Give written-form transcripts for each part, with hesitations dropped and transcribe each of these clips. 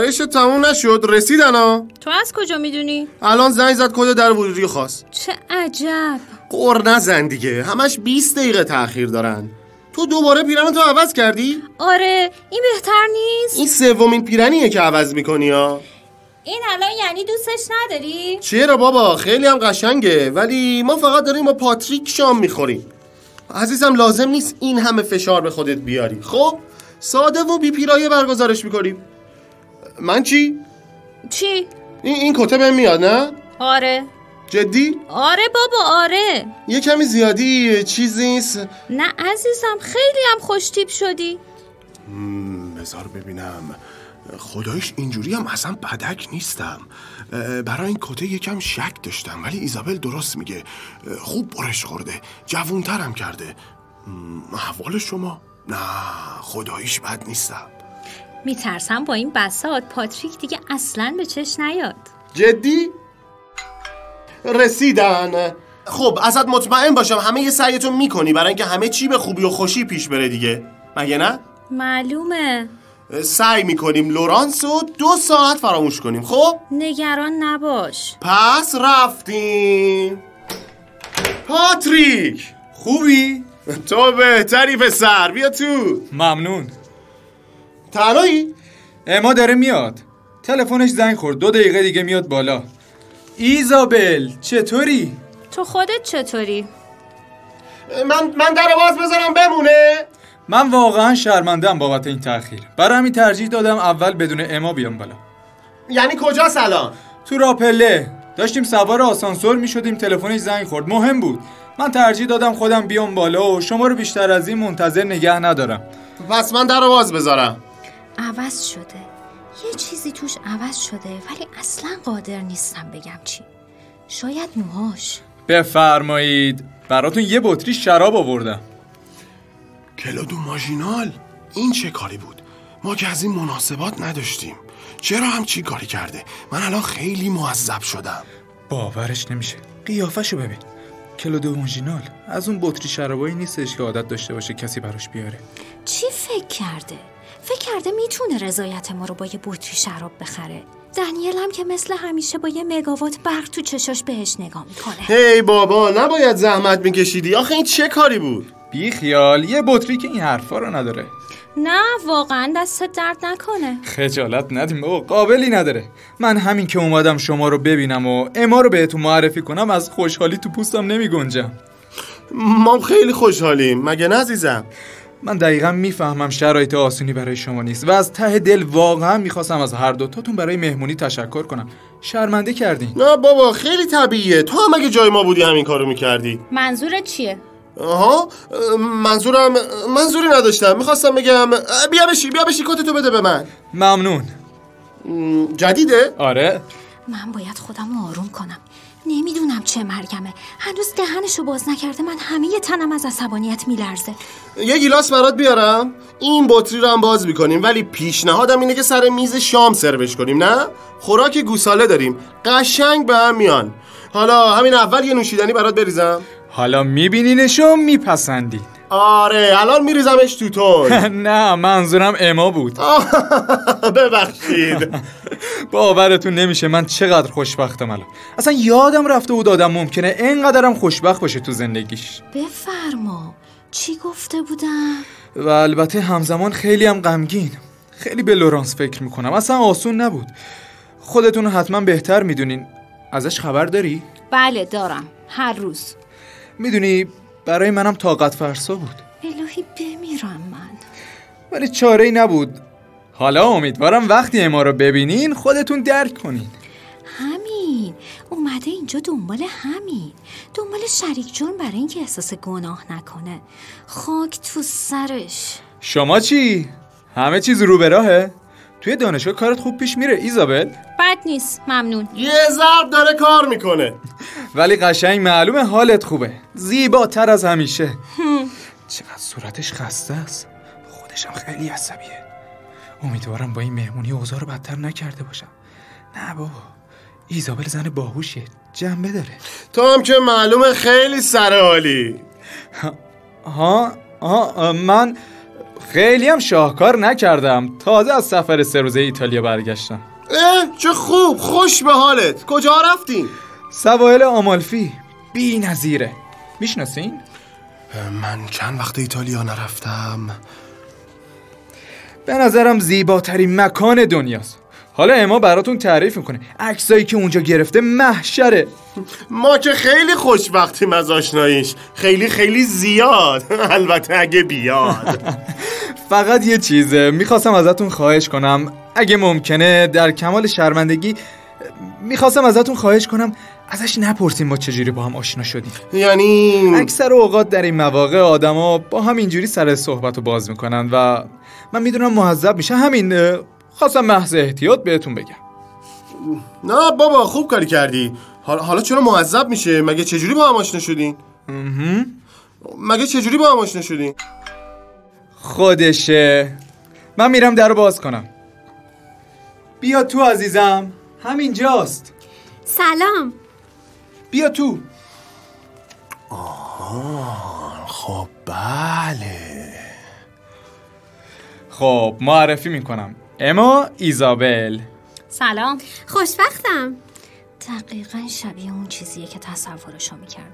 آرایش تموم نشد، رسیدن ها. تو از کجا میدونی؟ الان زنگ زد کجا در ورودی خواست. چه عجب. قر نزن دیگه، همش 20 دقیقه تأخیر دارن. تو دوباره پیرنتو عوض کردی؟ آره، این بهتر نیست؟ این سومین پیرنیه که عوض میکنی ها. این الان یعنی دوستش نداری؟ چرا بابا، خیلی هم قشنگه، ولی ما فقط داریم با پاتریک شام میخوریم. عزیزم لازم نیست این همه فشار به خودت بیاری. خب ساده و بی پیرایه برگزارش میکنیم. من چی؟ این کته بهم میاد نه؟ آره. جدی؟ آره بابا آره. یه کمی زیادی چیزی نیست؟ نه عزیزم، خیلی هم خوشتیپ شدی. بذار ببینم، خدایش اینجوری هم اصلا بدک نیستم. برای این کته یکم شک داشتم، ولی ایزابل درست میگه، خوب برش خورده، جوونترم کرده. احوال شما؟ نه خدایش بد نیستم. میترسم با این بساط پاتریک دیگه اصلا به چشم نیاد. جدی؟ رسیدن. خب ازت مطمئن باشم همه یه سعیتون میکنی برای اینکه همه چی به خوبی و خوشی پیش بره دیگه، مگه نه؟ معلومه سعی میکنیم لورانسو 2 ساعت فراموش کنیم. خب نگران نباش. پس رفتیم. پاتریک خوبی؟ تو بهتری پسر، بیا تو. ممنون. تنهایی؟ اما داره میاد، تلفنش زنگ خورد، 2 دقیقه دیگه میاد بالا. ایزابل چطوری؟ تو خودت چطوری؟ من در باز بذارم بمونه؟ من واقعا شرمنده‌ام بابت این تأخیر. برای همین ترجیح دادم اول بدون اما بیام بالا. یعنی کجاست الان؟ تو راپله. داشتیم سوار آسانسور میشدیم تلفنش زنگ خورد، مهم بود. من ترجیح دادم خودم بیام بالا و شما رو بیشتر از این منتظر نگه ندارم. پس من در باز بذارم. عوض شده، یه چیزی توش عوض شده، ولی اصلا قادر نیستم بگم چی. شاید موهاش. بفرمایید، براتون یه بطری شراب آوردم. کلودو ماژینال، این چه کاری بود؟ ما که از این مناسبات نداشتیم. چرا همچین کاری کرده؟ من الان خیلی معذب شدم. باورش نمیشه، قیافه‌شو ببین. کلودو ماژینال از اون بطری شرابایی نیستش که عادت داشته باشه کسی براش بیاره. چی فکر کرده؟ فکر کرده میتونه رضایت ما رو با یه بطری شراب بخره. دنیل هم که مثل همیشه با یه مگاوات برق تو چشاش بهش نگاه میکنه. هی بابا نباید زحمت میکشیدی، آخه این چه کاری بود؟ بی خیال، یه بطری که این حرفا رو نداره. نه واقعا دستت درد نکنه. خجالت ندیم بابا، قابلی نداره. من همین که اومدم شما رو ببینم و اما رو بهتون معرفی کنم از خوشحالی تو پوستم نمیگنجم. ما خیلی خوشحالیم مگه نه عزیزم؟ من دقیقا میفهمم شرایط آسونی برای شما نیست و از ته دل واقعا میخواستم از هر دوتاتون برای مهمونی تشکر کنم. شرمنده کردین. نه بابا خیلی طبیعیه، تو هم اگه جای ما بودی همین کارو میکردی. منظورت چیه؟ آها منظوری نداشتم، میخواستم بگم بیا بشی کتتو بده به من. ممنون. جدیده؟ آره. من باید خودم رو آروم کنم، نمیدونم چه مرگمه، هنوز دهنشو باز نکرده. من همه تنم از عصبانیت میلرزه. یه گیلاس برات بیارم؟ این بطری رو هم باز میکنیم، ولی پیشنهادم اینه که سر میز شام سروش کنیم. نه خوراک گوساله داریم، قشنگ به هم میان. حالا همین اول یه نوشیدنی برات بریزم. حالا میبینینشو میپسندین. آره الان میریزمش تو تون. نه منظورم اما بود. ببخشید. باورتون نمیشه من چقدر خوشبختم الان. اصلا یادم رفته بود آدم ممکنه اینقدرم خوشبخت باشه تو زندگیش. بفرما چی گفته بودم؟ و البته همزمان خیلی هم غمگین. خیلی به لورانس فکر میکنم، اصلا آسون نبود. خودتون حتما بهتر میدونین. ازش خبر داری؟ بله دارم، هر روز. میدونی برای منم طاقت فرسا بود. الهی بمیرم من. ولی چاره‌ای نبود. حالا امیدوارم وقتی ما رو ببینین خودتون درک کنین. همین اومده اینجا دنبال همین، دنبال شریک جون برای اینکه احساس گناه نکنه. خاک تو سرش. شما چی؟ همه چیز رو به راهه؟ توی دانشگاه کارت خوب پیش میره ایزابل؟ بد نیست ممنون. یه ضرب داره کار میکنه. ولی قشنگ معلومه حالت خوبه، زیباتر از همیشه. چقدر صورتش خسته است، خودشم خیلی عصبیه. امیدوارم با این مهمونی اوضاع رو بدتر نکرده باشم. نه بابا ایزابل زن باهوشیه، جنبه داره. تو هم که معلومه خیلی سرحالی. ها من خیلی هم شاهکار نکردم. تازه از سفر 3 روزه ایتالیا برگشتم. اه چه خوب، خوش به حالت. کجا رفتین؟ سواحل آمالفی بی نظیره. میشناسین؟ من چند وقت ایتالیا نرفتم. به نظرم زیباترین مکان دنیاست. حالا اما براتون تعریف میکنه. عکسایی که اونجا گرفته محشره. ما که خیلی خوشبختیم از آشناییش. خیلی خیلی زیاد. البته اگه بیاد. فقط یه چیزه میخواستم ازتون خواهش کنم، اگه ممکنه در کمال شرمندگی میخواستم ازتون خواهش کنم ازش نپرسیم ما چجوری با هم آشنا شدیم. یعنی اکثر اوقات در این مواقع آدما با هم اینجوری سر صحبتو باز میکنن و من میدونم معذب میشه، همین خواستم محض احتیاط بهتون بگم. نه بابا خوب کاری کردی. حالا چرا معذب میشه؟ مگه چجوری با هم آشنا شدین؟ خودشه. من میرم درو باز کنم. بیا تو عزیزم، همینجاست. سلام. بیا تو. آها خب بله. خب معرفی میکنم، اما ایزابل. سلام. خوشبختم. دقیقاً شبیه اون چیزیه که تصورشو میکردم.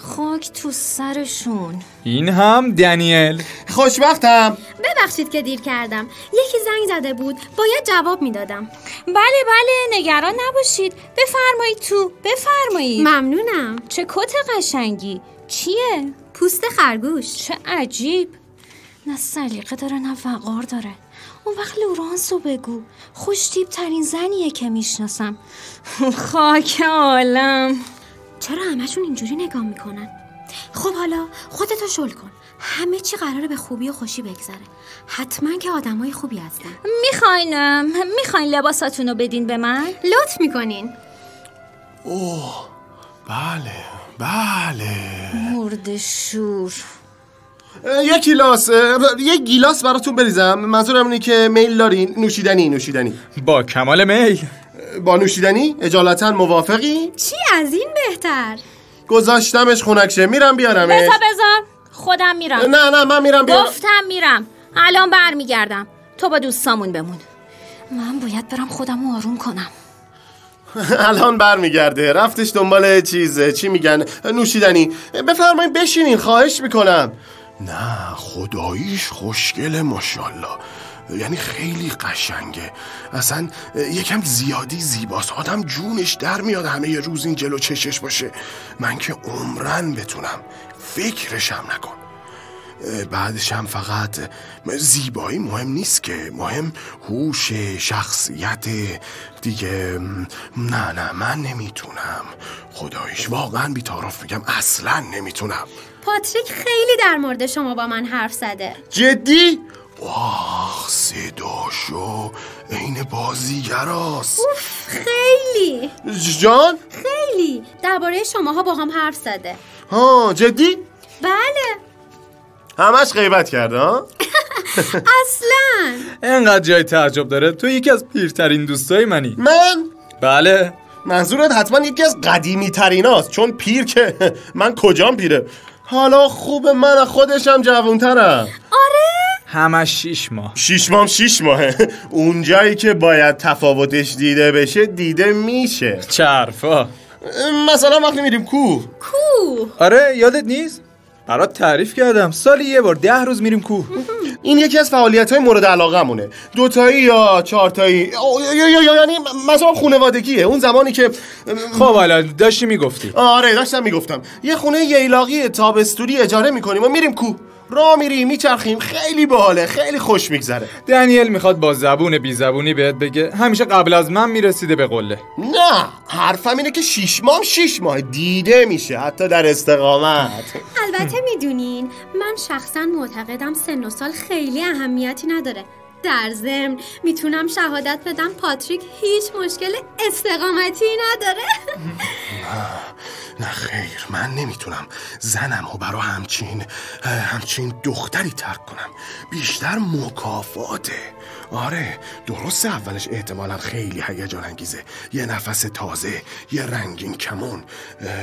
خاک تو سرشون. این هم دنیل. خوشبختم. ببخشید که دیر کردم، یکی زنگ زده بود باید جواب میدادم. بله نگران نباشید، بفرمایید تو، بفرمایید. ممنونم. چه کت قشنگی. چیه؟ پوست خرگوش. چه عجیب. نه سلیقه داره نه وقار داره. اون وقت لورانسو بگو، خوشتیپ ترین زنیه که میشناسم. خاک عالم. چرا همشون اینجوری نگاه میکنن؟ خب حالا خودتو شل کن، همه چی قراره به خوبی و خوشی بگذره. حتما که آدمای خوبی هستن. میخواین لباساتونو بدین به من؟ لطف میکنین. اوه بله مرد شور. یک گیلاس براتون بریزم. منظورم اینه که میل دارین؟ نوشیدنی. با کمال میل. با نوشیدنی اجالتا موافقی؟ چی از این بهتر. گذاشتمش خنکشه، میرم بیارمش. بذار خودم میرم. نه من میرم بیارم. گفتم میرم، الان برمیگردم. تو با دوستامون بمون، من باید برم خودمو آروم کنم. الان برمیگرده، رفتش دنبال چیزه، چی میگن، نوشیدنی. بفرمایید بشینین خواهش میکنم. نه خداییش خوشگله ماشاءالله، یعنی خیلی قشنگه. اصلا یکم زیادی زیباست. آدم جونش در میاد همه یه روز این جلو چشش باشه. من که عمرن بتونم فکرشم نکن. بعدش هم فقط زیبایی مهم نیست که، مهم هوش، شخصیت دیگه. نه من نمیتونم خدایش، واقعا بی‌طرف میگم، اصلا نمیتونم. پاتریک خیلی در مورد شما با من حرف زده. جدی؟ واخ صداشو این بازیگراست. خیلی جان؟ خیلی درباره شماها با هم حرف زده. ها جدی؟ بله. همش غیبت کرده ها؟ اصلا اینقدر جای تعجب داره. تو یکی از پیرترین دوستای منی. من؟ بله. منظورت حتما یکی از قدیمی ترین هاست، چون پیر که من کجام پیره. حالا خوبه من خودشم جوانترم. آره؟ همه 6 ماه. 6 ماهه. اونجایی که باید تفاوتش دیده بشه دیده میشه. چرفا. مثلا وقتی میریم کوه. آره یادت نیست؟ برات تعریف کردم، سالی یه بار 10 روز میریم کوه. این یکی از فعالیت‌های مورد علاقه مونه. 2 تایی یا 4 تایی یعنی مثلا خانوادگیه. اون زمانی که خب حالا داشتی میگفتی. آره داشتم میگفتم. یه خونه ییلاقی تابستونی اجاره میکنیم و میریم کوه. را میریم میچرخیم، خیلی باحاله، خیلی خوش میگذره. دنیل میخواد با زبون بی زبونی بهت بگه همیشه قبل از من میرسیده به قله. نه حرفم اینه که 6 ماه دیده میشه حتی در استقامت. البته میدونین من شخصا معتقدم سن و سال خیلی اهمیتی نداره. در ضمن میتونم شهادت بدم پاتریک هیچ مشکل استقامتی نداره. نه خیر، من نمیتونم زنم و برای همچین دختری ترک کنم. بیشتر مکافاته. آره درست، اولش احتمالا خیلی هیجان انگیزه، یه نفس تازه، یه رنگین کمون،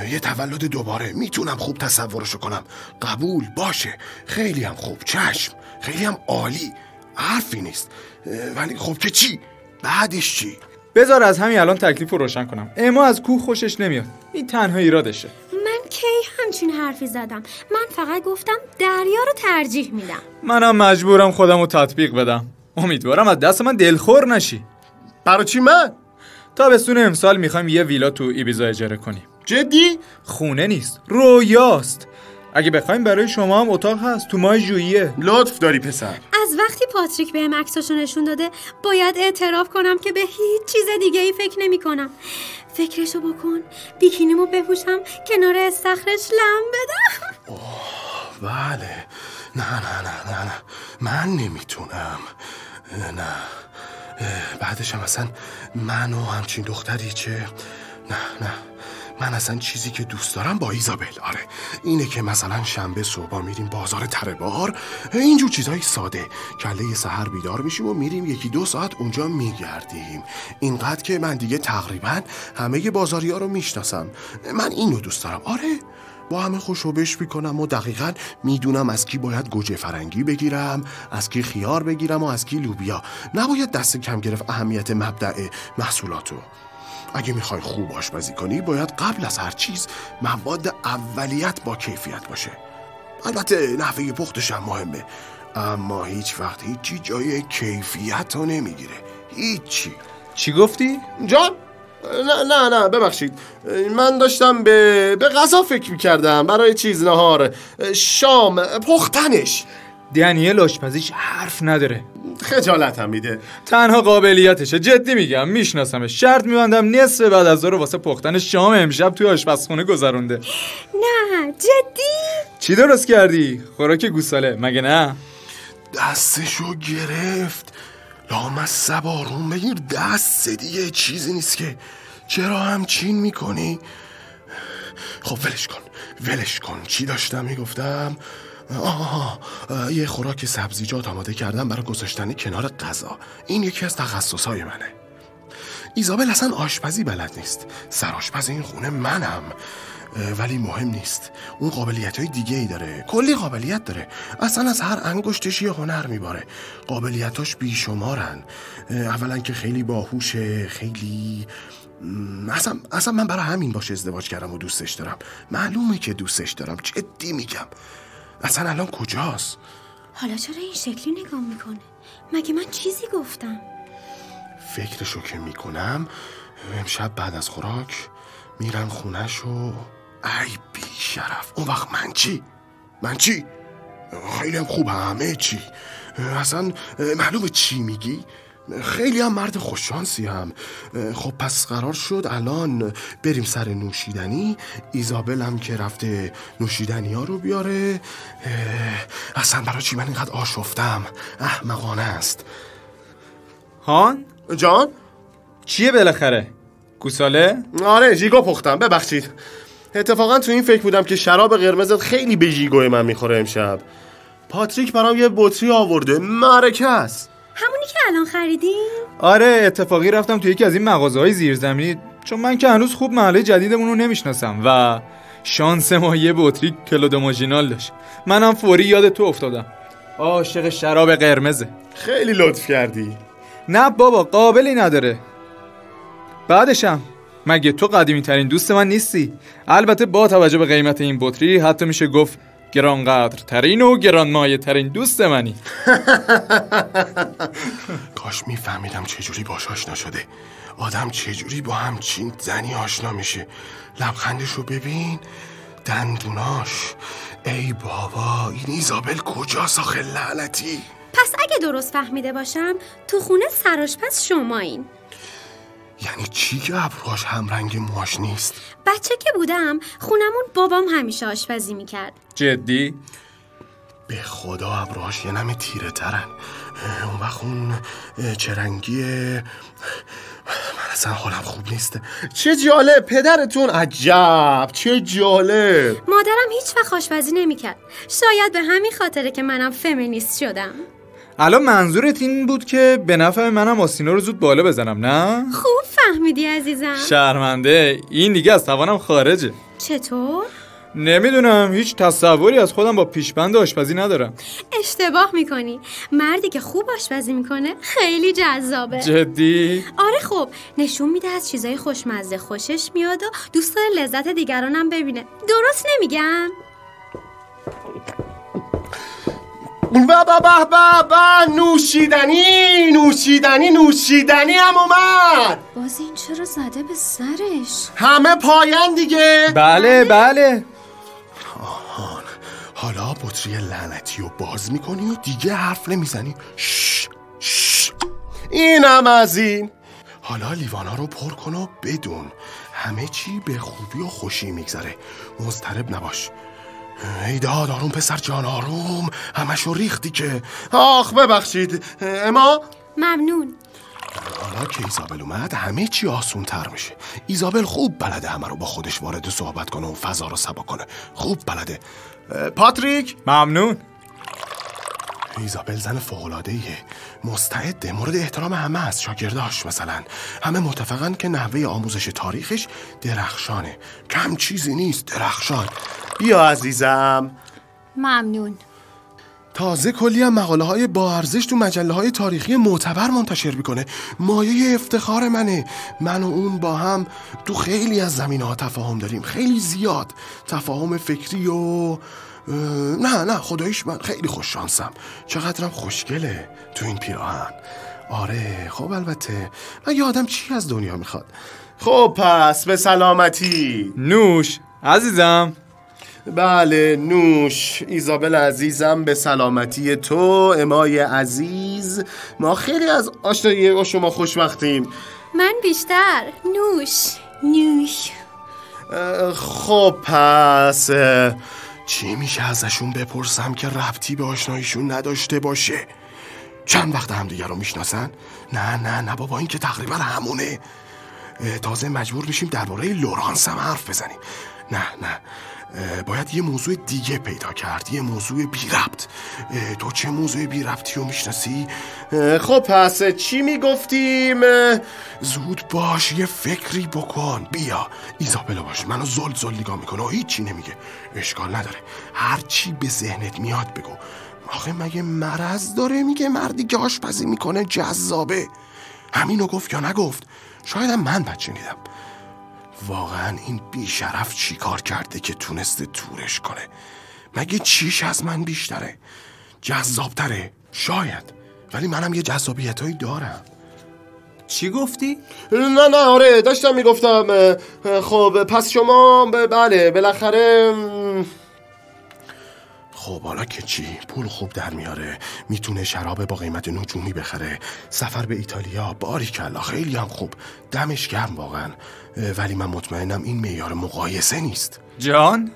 یه تولد دوباره. میتونم خوب تصورشو کنم. قبول باشه، خیلی هم خوب، چشم، خیلی هم عالی، حرفی نیست. ولی خب که چی؟ بعدش چی؟ بذار از همین الان تکلیف رو روشن کنم. اما از کوه خوشش نمیاد، این تنها ایرادشه. من کی همچین حرفی زدم؟ من فقط گفتم دریا رو ترجیح میدم. منم مجبورم خودم رو تطبیق بدم. امیدوارم از دست من دلخور نشی. برای چی من؟ تابستون امسال میخوایم یه ویلا تو ایبیزا اجاره کنیم. جدی؟ خونه نیست، رویاست. اگه بخوایم برای شما هم اتاق هست، تو ماه ژوئیه. لطف داری پسر. از وقتی پاتریک بهم عکساشو نشون داده، باید اعتراف کنم که به هیچ چیز دیگه ای فکر نمی کنم. فکرشو بکن، بیکینیمو بپوشم، کنار استخرش لم بدم. اوه بله. نه من نمیتونم. نه بعدش هم اصلا من و همچین دختری چه؟ نه من اصلا چیزی که دوست دارم با ایزابل، آره اینه که مثلا شنبه صبح میریم بازار تره بار، اینجور چیزای ساده. کله سحر بیدار میشیم و میریم یکی دو ساعت اونجا میگردیم. اینقدر که من دیگه تقریبا همه بازاریا رو میشناسم. من اینو دوست دارم، آره با همه خوشو بش میکنم و دقیقاً میدونم از کی باید گوجه فرنگی بگیرم، از کی خیار بگیرم و از کی لوبیا. نباید دست کم گرفت اهمیت مبدأ محصولاتو. اگه میخوای خوب آشپزی کنی باید قبل از هر چیز مواد اولیت با کیفیت باشه. البته نحوه پختش هم مهمه، اما هیچ وقت هیچی جای کیفیت رو نمیگیره. هیچی. چی گفتی؟ جان؟ نه ببخشید، من داشتم به غذا فکر میکردم برای چیز نهار شام پختنش. دنیل آشپزیش حرف نداره. خجالتم میده. تنها قابلیتشه، جدی میگم، میشناسمش. شرط میبندم نصف بعد از ظهر واسه پختن شام امشب توی آشپزخونه گذرونده. نه جدی؟ چی درست کردی؟ خوراک گوساله مگه نه؟ دستشو گرفت. لامصب آروم بگیر، دست دیگه چیزی نیست که. چرا همچین میکنی؟ خب ولش کن. چی داشتم میگفتم؟ یه خوراک سبزیجات آماده کردم برای گذاشتن کنار غذا. این یکی از تخصصهای منه. ایزابل اصلا آشپزی بلد نیست. سرآشپز این خونه منم. ولی مهم نیست، اون قابلیت‌های دیگه‌ای داره. کلی قابلیت داره، اصلا از هر انگشتش یه هنر میباره. قابلیتاش بیشمارن. اولا که خیلی باهوشه، خیلی اصلا من برای همین باش ازدواج کردم و دوستش دارم. معلومه که دوستش دارم، جدی میگم. اصلا الان کجاست؟ حالا چرا این شکلی نگاه میکنه؟ مگه من چیزی گفتم؟ فکرشو که میکنم امشب بعد از خوراک میرن خونه‌شو. ای بی شرف، اون وقت من چی؟ خیلی هم خوب، همه چی. اصلا معلومه چی میگی؟ خیلی هم مرد خوششانسی هم. خب پس قرار شد الان بریم سر نوشیدنی. ایزابل هم که رفته نوشیدنی ها رو بیاره. اصلا برای چی من اینقدر آشفتم؟ احمقانه است. هان؟ جان؟ چیه بالاخره؟ گوساله؟ آره جیگو پختم، ببخشید. اتفاقا تو این فکر بودم که شراب قرمزت خیلی به جیگوی من میخوره امشب. پاتریک برام یه بطری آورده، معرکه است. همونی که الان خریدی؟ آره اتفاقی رفتم تو یکی از این مغازه‌های زیرزمینی، چون من که هنوز خوب محله جدیدمون رو نمیشناسم و شانس ما یه بطری کلود مارژینال داشت. منم فوری یاد تو افتادم. عاشق شراب قرمزه. خیلی لطف کردی. نه بابا قابلی نداره. بعدشم مگه تو قدیمی ترین دوست من نیستی؟ البته با توجه به قیمت این بطری حتی میشه گفت گرانقدر ترین و گرانمایه ترین دوست منی. کاش میفهمیدم چجوری باش آشنا شده. آدم چجوری با همچین زنی آشنا میشه؟ لبخندشو ببین، دندوناش. ای بابا این ایزابل کجاست آخه لعنتی؟ پس اگه درست فهمیده باشم تو خونه سرآشپز شمایین. یعنی چی که ابروهاش همرنگ موهاش نیست؟ بچه که بودم خونمون بابام همیشه آشپزی میکرد. جدی؟ به خدا ابروهاش یه نمه تیره ترن. اون وقت اون چرنگیه. من اصلا حالم خوب نیست. چه جالب، پدرتون عجب، چه جالب. مادرم هیچ وقت آشپزی نمی‌کرد، شاید به همین خاطره که منم فمینیست شدم. الان منظورت این بود که به نفع منم آستینا رو زود بالا بزنم، نه؟ خوب فهمیدی عزیزم. شرمنده، این دیگه از توانم خارجه. چطور؟ نمیدونم، هیچ تصوری از خودم با پیشبند آشپزی ندارم. اشتباه میکنی، مردی که خوب آشپزی میکنه خیلی جذابه. جدی؟ آره، خب نشون میده از چیزای خوشمزه خوشش میاد و دوست داره لذت دیگرانم ببینه. درست نمیگم؟ با نوشیدنی هم اومد. باز این چرا زده به سرش؟ همه پایین دیگه. بله. آهان، حالا بطری لعنتی رو باز میکنی و دیگه حرف نمیزنی. شش. اینم از این. حالا لیوانا رو پر کن و بدون همه چی به خوبی و خوشی میگذره، مضطرب نباش. ای داد آروم پسر جان، آروم، همشو ریختی که. آخ ببخشید اما. ممنون. حالا که ایزابل اومد همه چی آسون تر میشه. ایزابل خوب بلده همه رو با خودش وارد صحبت کنه و فضا رو سبا کنه، خوب بلده. پاتریک ممنون. ایزابل زن فوق‌العاده‌ایه، مستعده، مورد احترام همه از شاگرداش. مثلا همه متفقن که نحوه آموزش تاریخش درخشانه، کم چیزی نیست، درخشان. بیا عزیزم. ممنون. تازه کلی هم مقاله‌های با ارزش تو مجله‌های تاریخی معتبر منتشر می‌کنه، مایه افتخار منه. من و اون با هم تو خیلی از زمینه‌ها تفاهم داریم، خیلی زیاد، تفاهم فکری و نه خداییش من خیلی خوش شانسم، چقدرم خوشگله تو این پیراهن. آره خب البته من یادم چی از دنیا میخواد. خب پس به سلامتی. نوش عزیزم. بله نوش. ایزابل عزیزم به سلامتی تو. امای عزیز، ما خیلی از آشنایی با شما خوشبختیم. من بیشتر. نوش. خب پس چی میشه ازشون بپرسم که ربطی به آشناییشون نداشته باشه؟ چند وقت هم دیگر رو میشناسن؟ نه بابا، این که تقریبا همونه. تازه مجبور میشیم درباره لورانس هم حرف بزنیم. نه باید یه موضوع دیگه پیدا کرد، یه موضوع بی ربط. تو چه موضوع بی ربطی رو میشناسی؟ خب پس چی میگفتیم؟ زود باش یه فکری بکن. بیا ایزابلا باش، منو زل نگاه میکنه و هیچی نمیگه. اشکال نداره، هر چی به ذهنت میاد بگو. آخه مگه مرض داره میگه مردی که آشپزی میکنه جذابه؟ همینو گفت یا نگفت؟ شاید هم من بچه نیدم. واقعا این بیشرف چی کار کرده که تونسته تورش کنه؟ مگه چیش از من بیشتره؟ جذابتره؟ شاید، ولی منم یه جذابیتایی دارم. چی گفتی؟ نه آره داشتم میگفتم. خب پس شما بله بالاخره. خب حالا که چی؟ پول خوب در میاره، میتونه شراب با قیمت نجومی بخره، سفر به ایتالیا، باریکلا خیلی هم خوب، دمش گرم واقعا. ولی من مطمئنم این معیار مقایسه نیست. جان؟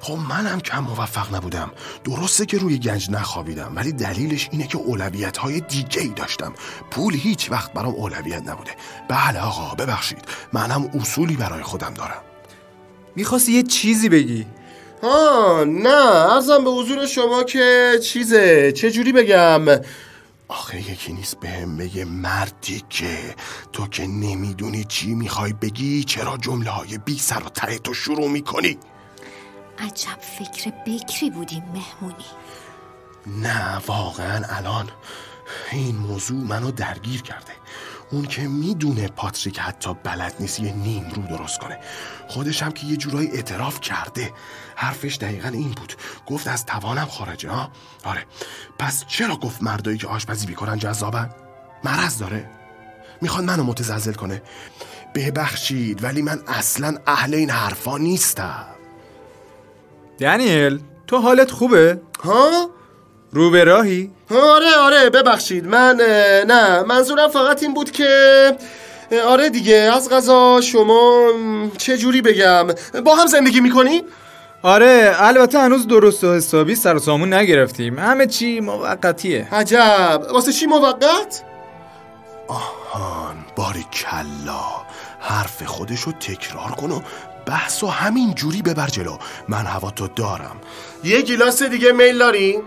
خب منم کم موفق نبودم، درسته که روی گنج نخوابیدم، ولی دلیلش اینه که اولویت‌های دیگه‌ای داشتم. پول هیچ وقت برام اولویت نبوده. بله آقا ببخشید، منم اصولی برای خودم دارم. می‌خواستی یه چیزی بگی؟ نه عرضم به حضور شما که چیزه، چه جوری بگم؟ آخه یکی نیست بهم بگه مردی که تو که نمیدونی چی میخوای بگی، چرا جمله های بی سر و ته تو شروع میکنی؟ عجب فکر بکری بودی مهمونی. نه واقعا الان این موضوع منو درگیر کرده. اون که میدونه پاتریک حتی بلد نیست یه نیم رو درست کنه، خودش هم که یه جورایی اعتراف کرده. حرفش دقیقا این بود، گفت از توانم خارجه. آره پس چرا گفت مردایی که آشپزی میکنن جذابن؟ مرض داره، میخواد منو متزلزل کنه. ببخشید ولی من اصلا اهل این حرفا نیستم. دانیل تو حالت خوبه؟ رو به راهی؟ آره ببخشید من نه منظورم فقط این بود که آره دیگه از قضا شما چه جوری بگم با هم زندگی میکنی؟ آره البته هنوز درست و حسابی سر و سامون نگرفتیم، همه چی موقتیه. عجب، واسه چی موقت؟ آهان با باریکلا، حرف خودشو تکرار کن و بحثو همین جوری ببر جلو. من هوا تو دارم. یه گیلاس دیگه میل داری؟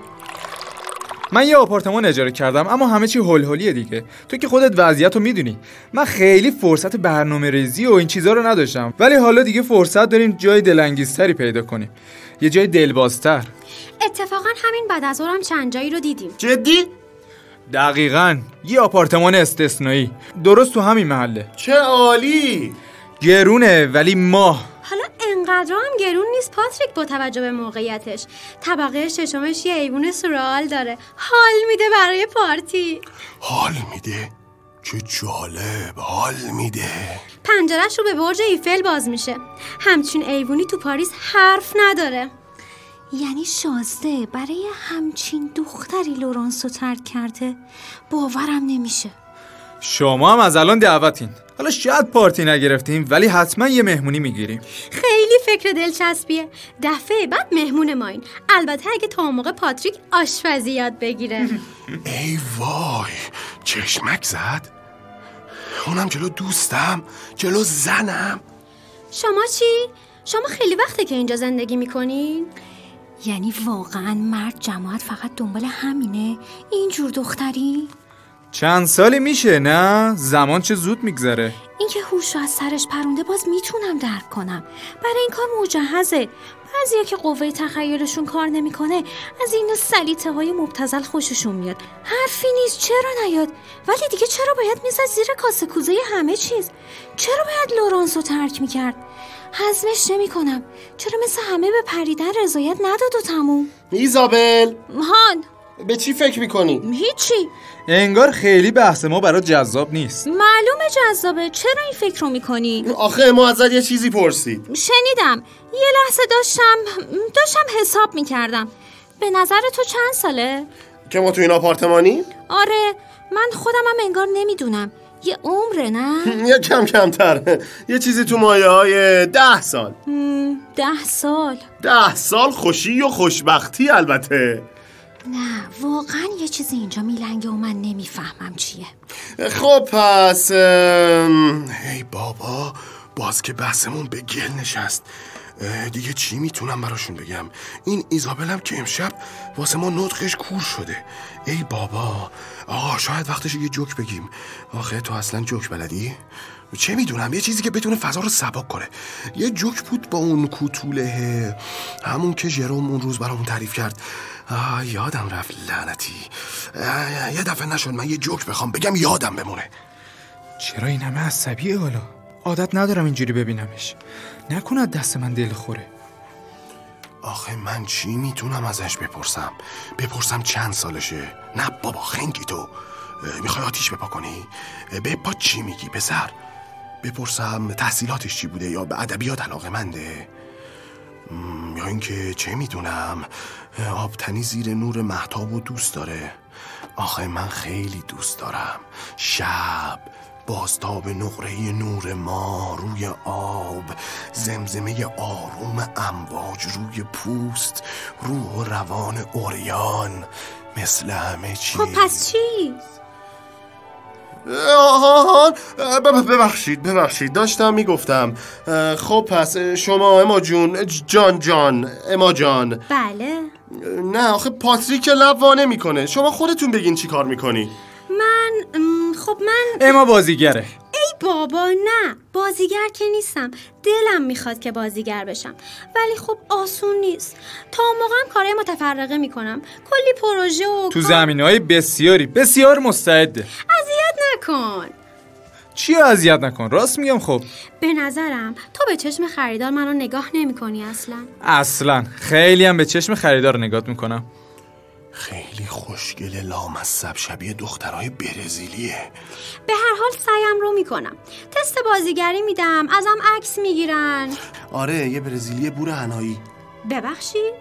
من یه آپارتمان اجاره کردم اما همه چی هول هولیه دیگه. تو که خودت وضعیتو میدونی. من خیلی فرصت برنامه‌ریزی و این چیزا رو نداشتم، ولی حالا دیگه فرصت داریم جای دلانگیزتری پیدا کنیم، یه جای دلبازتر. اتفاقا همین بعد از اونم چند جایی رو دیدیم. جدی؟ دقیقاً، یه آپارتمان استثنایی درست تو همین محله. چه عالی. گرونه ولی ماه. حالا انقدر هم گرون نیست پاتریک، با توجه به موقعیتش. طبقه ششمش یه ایوون سورال داره. حال میده برای پارتی. حال میده؟ چه جالب. حال میده. پنجره‌اش رو به برج ایفل باز میشه. همچین ایوونی تو پاریس حرف نداره. یعنی شازده برای همچین دختری لورانسو ترک کرده؟ باورم نمیشه. شما هم از الان دعوتین. حالا شاید پارتی نگرفتیم ولی حتما یه مهمونی میگیریم. خیلی فکر دلچسبیه. دفعه بعد مهمون ماین. البته اگه تا موقع پاتریک آشپزی یاد بگیره. ای وای، چشمک زد. اونم جلو دوستم، جلو زنم. شما چی؟ شما خیلی وقته که اینجا زندگی میکنین؟ یعنی واقعا مرد جماعت فقط دنبال همینه، اینجور دختری؟ چند سالی میشه، نه؟ زمان چه زود میگذره. این که هوشو از سرش پرونده باز میتونم درک کنم، برای این کار مجهزه. بعضیا که قوه تخیلشون کار نمیکنه از این سلیطه های مبتذل خوششون میاد. حرفی نیست چرا نیاد، ولی دیگه چرا باید میزد زیر کاسه کوزه همه چیز؟ چرا باید لورانسو ترک میکرد؟ هضمش نمیکنم. چرا مثل همه به پریدن رضایت نداد و تموم؟ ایزابل هان، به چی فکر میکنی؟ هیچی. انگار خیلی بحث ما برای جذاب نیست. معلومه جذابه، چرا این فکر رو میکنی؟ آخه ما ازت یه چیزی پرسید. شنیدم. یه لحظه داشتم حساب میکردم. به نظر تو چند ساله؟ که ما تو این آپارتمانی؟ آره، من خودم هم انگار نمیدونم. یه عمره، نه؟ یه کمتر. یه چیزی تو مایه های 10 سال. 10 سال؟ 10 سال خوشی و خوشبختی البته. نه واقعا یه چیزی اینجا میلنگه و من نمیفهمم چیه. خب پس ای بابا، باز که بحثمون به گل نشست. دیگه چی میتونم براشون بگم؟ این ایزابلم که امشب واسه ما نطقش کور شده. ای بابا آقا، شاید وقتش یه جوک بگیم. آخه تو اصلا جوک بلدی؟ چه میدونم، یه چیزی که بتونه فضا رو سبک کنه. یه جوک بود با اون کوتوله، همون که ژروم اون روز برامون تعریف کرد. یادم رفت لعنتی. یه دفعه نشد من یه جوک بخوام بگم یادم بمونه. چرا این همه عصبیه حالا؟ عادت ندارم اینجوری ببینمش. نکنه دست من دل خوره. آخه من چی میتونم ازش بپرسم؟ بپرسم چند سالشه؟ نه بابا خنگی تو. میخوای آتیش بپا کنی؟ بپا چی میگی پسر؟ بپرسم تحصیلاتش چی بوده، یا به ادبیات علاقه‌منده، یا اینکه چه میدونم آبتنی زیر نور مهتاب و دوست داره. آخه من خیلی دوست دارم شب بازتاب نقره نور ما روی آب، زمزمه آروم امواج روی پوست، روح و روان عریان، مثل همه چیز. خب پس چی؟ آهان ببخشید داشتم میگفتم. خب پس شما اما جان اما جان. بله. نه آخه پاتریک لب وانه میکنه، شما خودتون بگین چی کار میکنی. من اما بازیگره. ای بابا نه، بازیگر که نیستم. دلم میخواد که بازیگر بشم ولی خب آسون نیست. تا موقعم کارهای متفرقه میکنم، کلی پروژه و تو زمینهای بسیار مستعده. اذیت نکن. چی اذیت نکن؟ راست میگم. خب به نظرم تو به چشم خریدار منو نگاه نمیکنی. اصلا خیلی هم به چشم خریدار نگات میکنم. خیلی خوشگله، لامصب شبیه دخترای برزیلیه. به هر حال سعیم رو میکنم. تست بازیگری میدم، ازم عکس میگیرن. آره یه برزیلی بور حنایی. ببخشید؟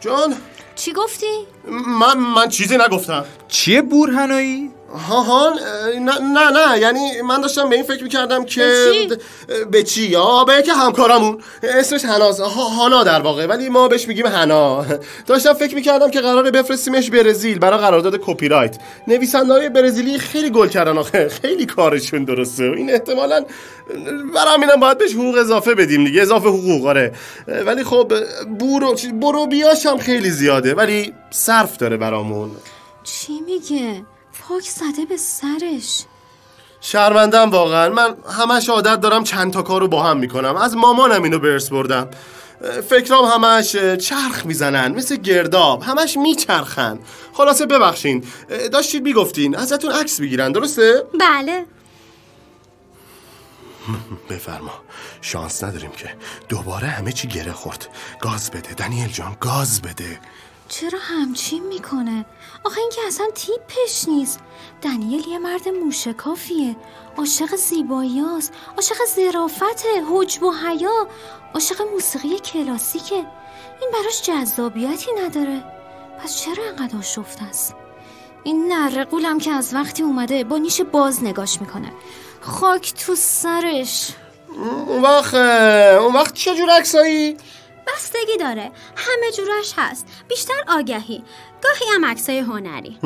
جان چی گفتی؟ من چیزی نگفتم. چیه بور حنایی؟ هاهان نه یعنی من داشتم به این فکر میکردم که به چی؟ یا به یکی همکارمون اسمش هناز، هانا در واقع، ولی ما بهش میگیم هنا. داشتم فکر میکردم که قراره بفرستیمش برزیل برای قرارداد کپی رایت. نویسنده‌های برزیلی خیلی گل کردن آخه، خیلی کارشون درسته، این احتمالاً برام اینم باید بهش حقوق اضافه بدیم دیگه، اضافه حقوق. آره ولی خب برو بیاش هم خیلی زیاده، ولی صرف داره برامون. چی میگه؟ پاک زده به سرش. شرمندم واقعا، من همش عادت دارم چند تا کارو با هم میکنم، از مامانم اینو برس بردم. فکرام همش چرخ میزنن مثل گرداب، همش میچرخن. خلاصه ببخشین، داشتید میگفتین ازتون عکس میگیرن درسته؟ بله. بفرما. شانس نداریم که، دوباره همه چی گره خورد. گاز بده دنیل جان، گاز بده. چرا همچین میکنه؟ آخه این که اصلا تیپش نیست. دنیل یه مرد موشکافیه، عاشق زیبایی هست، عاشق ظرافته، حجب و حیا، عاشق موسیقی کلاسیکه. این براش جذابیتی نداره. پس چرا انقدر آشفت است؟ این نرقولم که از وقتی اومده با نیش باز نگاش میکنه. خاک تو سرش. اون وقت چه جور عکسایی؟ بستگی داره، همه جورش هست، بیشتر آگهی، گاهی هم عکسای هنری.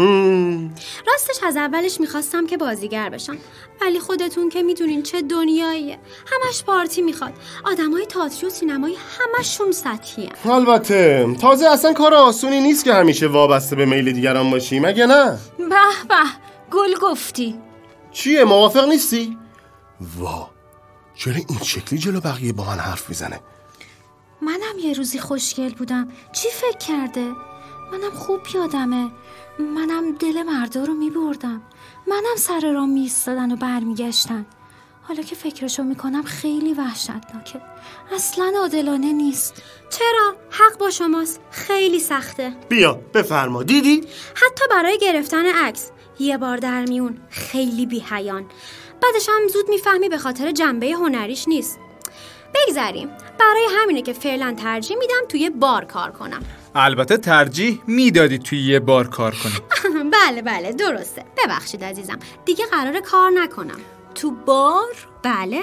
راستش از اولش میخواستم که بازیگر بشم، ولی خودتون که میدونین چه دنیاییه، همش پارتی میخواد، آدمای تئاتر و سینمایی همشون سطحیه. البته تازه اصلا کار آسونی نیست که همیشه وابسته به میل دیگران باشی، مگه نه؟ به به، گل گفتی. چیه، موافق نیستی؟ وا، چرا این شکلی جلو بقیه با من حرف میزنه؟ منم یه روزی خوشگل بودم، چی فکر کرده؟ منم خوب یادمه، منم دل مردا رو میبردم، منم سر راه میستادن و برمیگشتن. حالا که فکرشو میکنم خیلی وحشتناکه، اصلا عادلانه نیست. چرا؟ حق با شماست، خیلی سخته. بیا بفرما. دیدی؟ حتی برای گرفتن عکس یه بار در میون، خیلی بی‌حیان. بعدش هم زود میفهمی به خاطر جنبه هنریش نیست. بگذاریم، برای همینه که فعلا ترجیح میدم توی بار کار کنم. البته ترجیح میدادی توی یه بار کار کنم. بله درسته، ببخشید عزیزم، دیگه قراره کار نکنم تو بار. بله،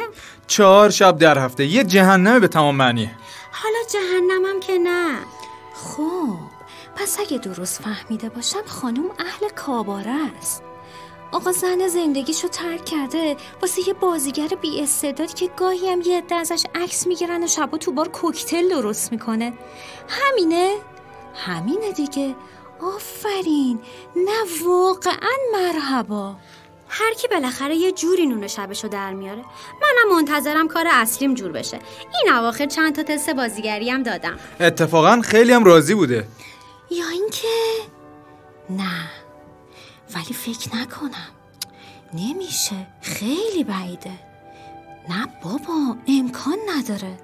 4 شب در هفته، یه جهنمه به تمام معنیه. حالا جهنمم که نه. خب پس اگه درست فهمیده باشم خانم اهل کاباره است. آقا زن زندگیشو ترک کرده واسه یه بازیگر بی استعدادی که گاهی هم یه عده ازش عکس میگیرن و شبا تو بار کوکتل درست میکنه. همینه دیگه. آفرین، نه واقعا مرحبا. هر کی بالاخره یه جوری نون شبشو در میاره. منم منتظرم کار اصلیم جور بشه. این اواخر چند تا تست بازیگری هم دادم، اتفاقا خیلی هم راضی بوده. یا اینکه نه، ولی فکر نکنم، نمیشه، خیلی بعیده. نه بابا، امکان نداره.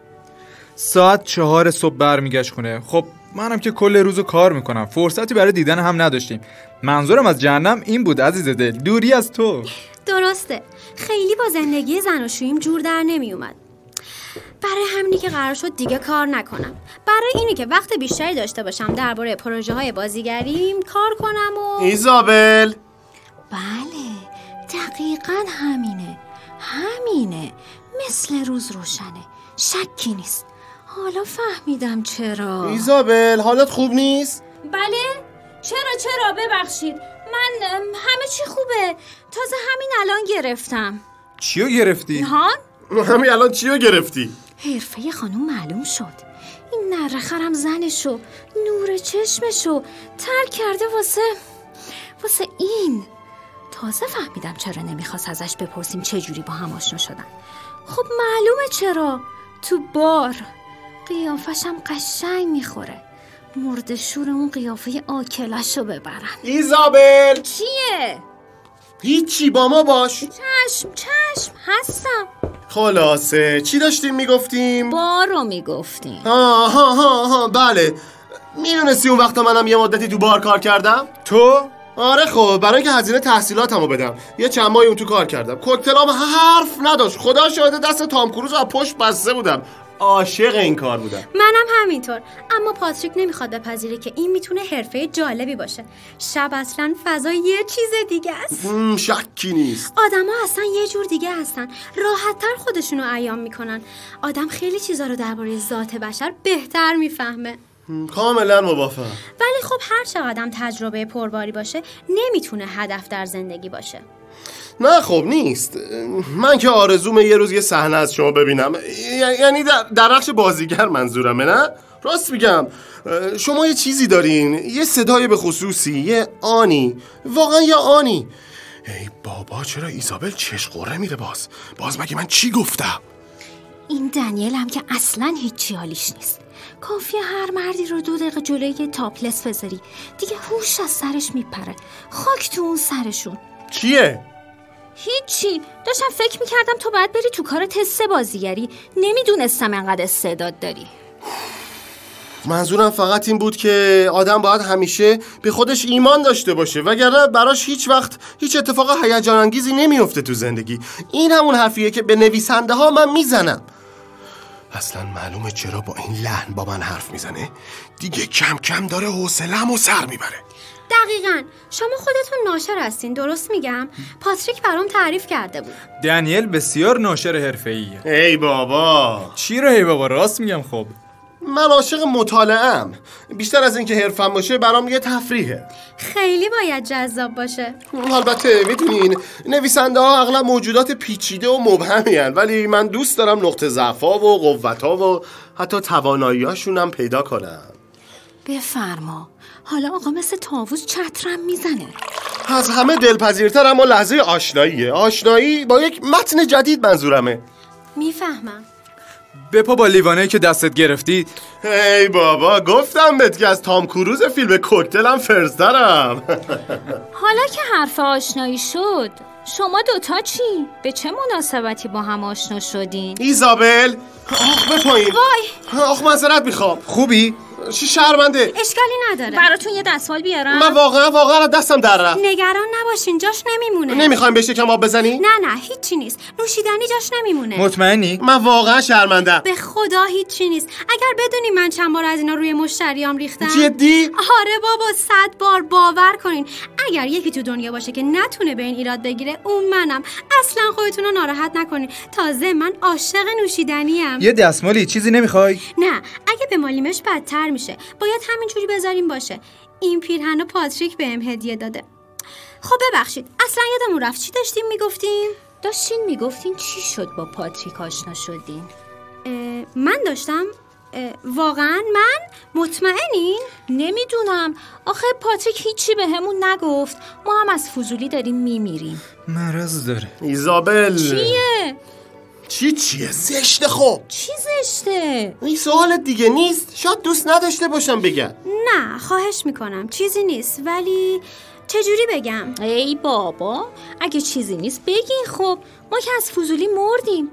ساعت 4 صبح برمیگشت خونه. خب منم که کل روزو کار میکنم، فرصتی برای دیدن هم نداشتیم. منظورم از جهنم این بود عزیز دل، دوری از تو. درسته، خیلی با زندگی زن و شویم جور در نمیومد. برای همینی که قرار شد دیگه کار نکنم، برای اینی که وقت بیشتری داشته باشم درباره پروژه های بازیگریم کار کنم. و ایزابل. بله دقیقاً همینه، مثل روز روشنه، شکی نیست. حالا فهمیدم چرا. ایزابل حالت خوب نیست؟ بله. چرا ببخشید، من همه چی خوبه، تازه همین الان گرفتم. چیو گرفتی؟ حرفه خانم معلوم شد. این نرخرم زنشو، نور چشمشو ترک کرده واسه این. تازه فهمیدم چرا نمیخواست ازش بپرسیم چجوری با هم آشنا شدن. خب معلومه چرا، تو بار. قیافشم قشنگ میخوره، مرد شور اون قیافه آکلشو ببرن. ایزابل. چیه؟ هیچی، با ما باش. چشم هستم. خلاصه چی داشتیم میگفتیم؟ بارو میگفتیم. آها بله. میدونستی اون وقتا منم یه مدتی تو بار کار کردم؟ تو؟ آره خب، برای که هزینه تحصیلاتمو بدم یه چند ماهی اون تو کار کردم. کوکتلام حرف نداشت، خدا شاهده دست تام کروز از پشت بسته بودم. عاشق این کار بودم. منم همینطور، اما پاتریک نمیخواد بپذیره که این میتونه حرفه جالبی باشه. شب اصلا فضا یه چیز دیگه است. شکی نیست. آدما اصلا یه جور دیگه هستن، راحت‌تر خودشونو عیان میکنن. آدم خیلی چیزا رو درباره ذات بشر بهتر میفهمه. کاملا موافقم. ولی خب هر چقدرم تجربه پرباری باشه نمیتونه هدف در زندگی باشه. نه خب نیست. من که آرزوم یه روز یه صحنه از شما ببینم، یعنی در نقش بازیگر منظورمه. نه راست میگم، شما یه چیزی دارین، یه صدای به خصوصی، یه آنی، واقعا یه آنی. ای بابا چرا ایزابل چش قره میره باز مگه من چی گفتم؟ این دنیل هم که اصلا هیچی حالیش نیست. کافیه هر مردی رو 2 دقیقه جلوی تاپلس بذاری دیگه هوش از سرش میپره. خاک تو اون سرشون. چیه؟ هیچی، داشتم فکر میکردم تو باید بری تو کار تست بازیگری، نمیدونستم انقدر استعداد داری. منظورم فقط این بود که آدم باید همیشه به خودش ایمان داشته باشه، وگرنه براش هیچ وقت هیچ اتفاق هیجان انگیزی نمیفته تو زندگی. این همون حرفیه که به نویسنده ها من میزنم. اصلا معلومه چرا با این لحن با من حرف میزنه؟ دیگه کم کم داره حوصله‌مو سر میبره. دقیقاً، شما خودتون ناشر هستین، درست میگم؟ پاتریک برام تعریف کرده بود. دنیل بسیار ناشر حرفه‌ایه. ای بابا، چی رو ای بابا، راست میگم. خب من عاشق مطالعه‌ام، بیشتر از اینکه حرفم باشه برام یه تفریحه. خیلی باید جذاب باشه. البته میدونین نویسنده ها اغلب موجودات پیچیده و مبهمی هستن، ولی من دوست دارم نقطه ضعف‌ها و قوت‌ها و حتی توانایی‌هاشون هم پیدا کنم. بفرما. حالا آقا مثل طاووس چترم میزنه. از همه دلپذیرتر اما لحظه آشناییه. آشنایی با یک متن جدید منظورمه. میفهمم. بپا با لیوانهی که دستت گرفتی. ای بابا گفتم بهت که از تام کروز فیلم کوکتلم فرزدرم. حالا که حرف آشنایی شد، شما دوتا چی؟ به چه مناسبتی با هم آشنا شدین؟ ایزابل آخ بپایین. وای آخ معذرت میخوام. خوبی؟ چی شرمنده؟ اشکالی نداره، براتون یه دستمال بیارم؟ من واقعا دستم در رفت. نگران نباشین، جاش نمیمونه. نمیخوایم بهش یکم آب بزنی؟ نه هیچی نیست، نوشیدنی جاش نمیمونه. مطمئنی؟ من واقعا شرمنده. به خدا هیچی نیست. اگر بدونی من چند بار از اینا روی مشتریام ریختم. جدی؟ آره بابا 100 بار، باور کنین. اگر یکی تو دنیا باشه که نتونه به این ایراد بگیره اون منم. اصلا خودتون رو ناراحت نکنین. تازه من عاشق نوشیدنی‌ام. یه دستمالی چیزی نمیخوای؟ نه، اگه بمالیمش بدتر میشه. باید همینجوری بذاریم باشه. این پیرهنو پاتریک بهم هدیه داده. خب ببخشید اصلا یادمون رفت چی داشتین میگفتین چی شد با پاتریک آشنا شدین؟ من داشتم واقعا من مطمئنین؟ نمیدونم آخه پاتریک هیچی به همون نگفت. ما هم از فضولی داریم میمیریم. مرض داره ایزابل. چیه؟ چیه؟ زشته. خب چی زشته؟ این سوالت دیگه نیست. شاید دوست نداشته باشم بگم. نه خواهش میکنم چیزی نیست، ولی چجوری بگم؟ ای بابا اگه چیزی نیست بگین. خب ما که از فضولی مردیم.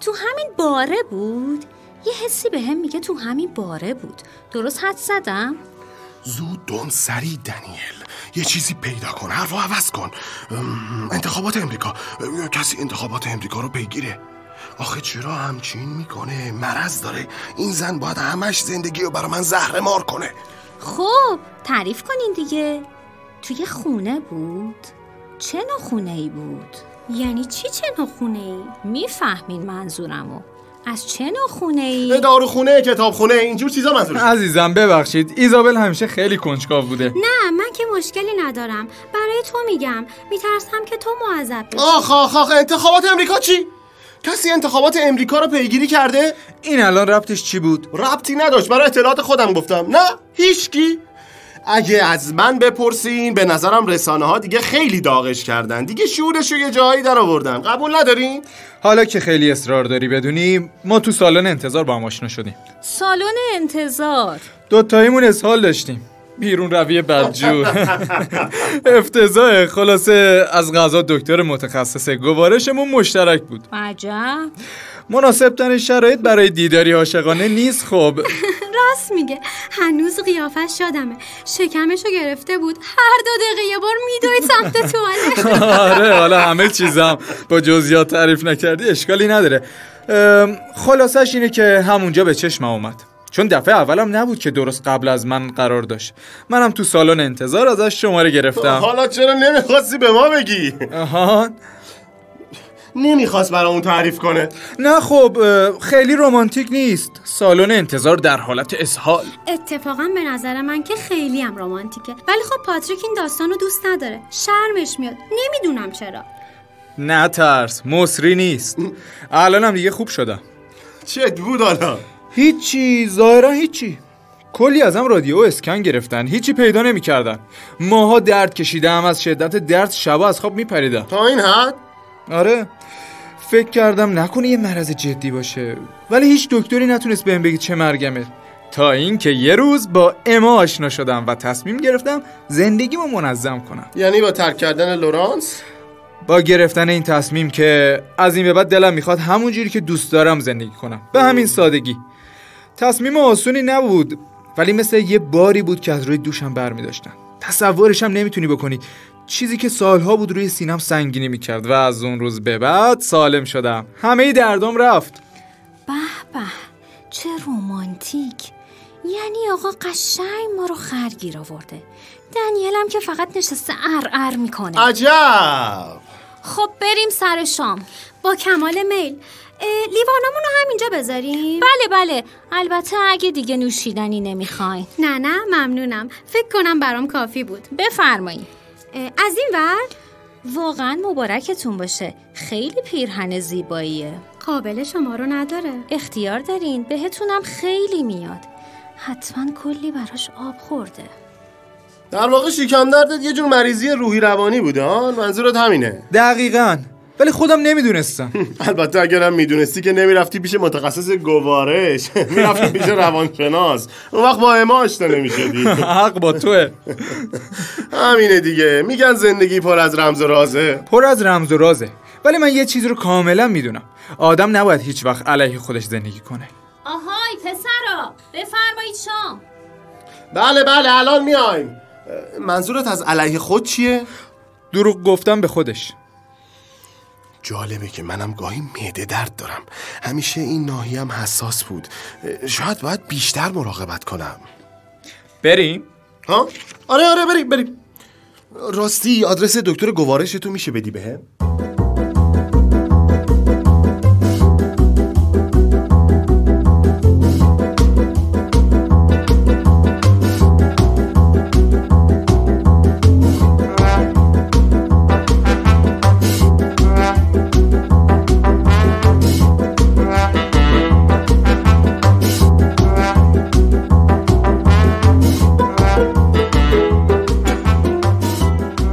تو همین باره بود. یه حسی به هم میگه تو همین باره بود. درست حد زدم؟ زود دون سری دنیل، یه چیزی پیدا کن، حرفو عوض کن. انتخابات امریکا رو پیگیره. آخه چرا همچین میکنه؟ مرض داره این زن، باید همش زندگی رو برا من زهره مار کنه. خب تعریف کنین دیگه. توی خونه بود؟ چه نوع خونه‌ای بود؟ یعنی چی چه نوع خونه‌ای؟ میفهمین منظورمو؟ از چه نوع خونه‌ای؟ داروخونه، کتابخونه، اینجور چیزا منظورم. عزیزم ببخشید ایزابل همیشه خیلی کنجکاو بوده. نه من که مشکلی ندارم، برای تو میگم، میترسم که تو معذب بشی. آخ انتخابات امریکا چی؟ کسی انتخابات امریکا رو پیگیری کرده؟ این الان ربطش چی بود؟ ربطی نداشت، برای اطلاعات خودم گفتم. نه هیچکی. اگه از من بپرسین به نظرم رسانه ها دیگه خیلی داغش کردن، دیگه شعورش رو یه جایی در آوردن. قبول ندارین؟ حالا که خیلی اصرار داری بدونی، ما تو سالن انتظار با هم آشنا شدیم. سالن انتظار؟ دوتاییمون اسهال داشتیم، بیرون روی بدجور افتضاح. خلاصه از قضا دکتر متخصص گوارشمون مشترک بود. عجب. مناسب ترین شرایط برای دیداری عاشقانه نیست. خب راست میگه. هنوز قیافش یادمه، شکمشو گرفته بود، هر 2 دقیقه یه بار میدوید سمت توالت. آره حالا همه چیزم با جزئیات تعریف نکردی اشکالی نداره. خلاصش اینه که همونجا به چشم اومد، چون دفعه اولم نبود که درست قبل از من قرار داشت. منم تو سالن انتظار ازش شماره گرفتم. حالا چرا نمیخواستی به ما بگی؟ آهان نمیخواست برامون تعریف کنه؟ نه خب خیلی رمانتیک نیست. سالن انتظار در حالت اسهال. اتفاقا به نظر من که خیلی هم رمانتیکه، ولی خب پاتریک این داستانو دوست نداره، شرمش میاد، نمیدونم چرا. نه ترس، مصری نیست. الانم دیگه خوب شدم. چه بود حالا؟ هیچی، ظاهرا هیچی. کلی ازم رادیو اسکن گرفتن، هیچی پیدا نمی‌کردن. ماها درد کشیدم، از شدت درد شبا از خواب میپریدم. تا این حد؟ آره. فکر کردم نکنه یه مرض جدی باشه، ولی هیچ دکتری نتونست بهم بگه چه مرگمه، تا اینکه یه روز با اما آشنا شدم و تصمیم گرفتم زندگیمو منظم کنم. یعنی با ترک کردن لورانس؟ با گرفتن این تصمیم که از این به بعد دلم میخواد همون جوری که دوست دارم زندگی کنم، به همین سادگی. تصمیم آسونی نبود، ولی مثل یه باری بود که از روی دوشم برمی داشتن. تصورش هم نمیتونی بکنی. چیزی که سالها بود روی سینم سنگینی میکرد و از اون روز به بعد سالم شدم. همه دردم رفت. به به، چه رمانتیک. یعنی آقا قشنگ ما رو خرگیر آورده. دنیل هم که فقط نشسته ارعر میکنه. عجب. خب بریم سر شام با کمال میل. لیوانمونو همینجا بذاریم؟ بله، البته اگه دیگه نوشیدنی نمیخواین. نه ممنونم، فکر کنم برام کافی بود. بفرمایید. از این ور؟ واقعا مبارکتون باشه، خیلی پیرهن زیباییه. قابل شما رو نداره. اختیار دارین، بهتونم خیلی میاد. حتما کلی براش آب خورده. در واقع شکم دردت یه جور مریضی روحی روانی بوده ها؟ منظورت همینه؟ دقیقاً، ولی خودم نمیدونستم. البته اگرم میدونستی که نمیرفتی پیش متخصص گوارش، میرفتی پیش روانشناس، اون وقت با اما آشنا نمیشدی. حق با توه. همینه دیگه، میگن زندگی پر از رمز و رازه. ولی من یه چیز رو کاملا میدونم، آدم نباید هیچ وقت علیه خودش زندگی کنه. آهای پسرا، بفرمایید شام. بله الان میایم. منظورت از علیه خود چیه؟ دروغ گفتم به خودش. جالبه که منم گاهی معده درد دارم. همیشه این ناحیه هم حساس بود. شاید باید بیشتر مراقبت کنم. بریم؟ ها؟ آره بریم. راستی آدرس دکتر گوارشتو میشه بدی بهم؟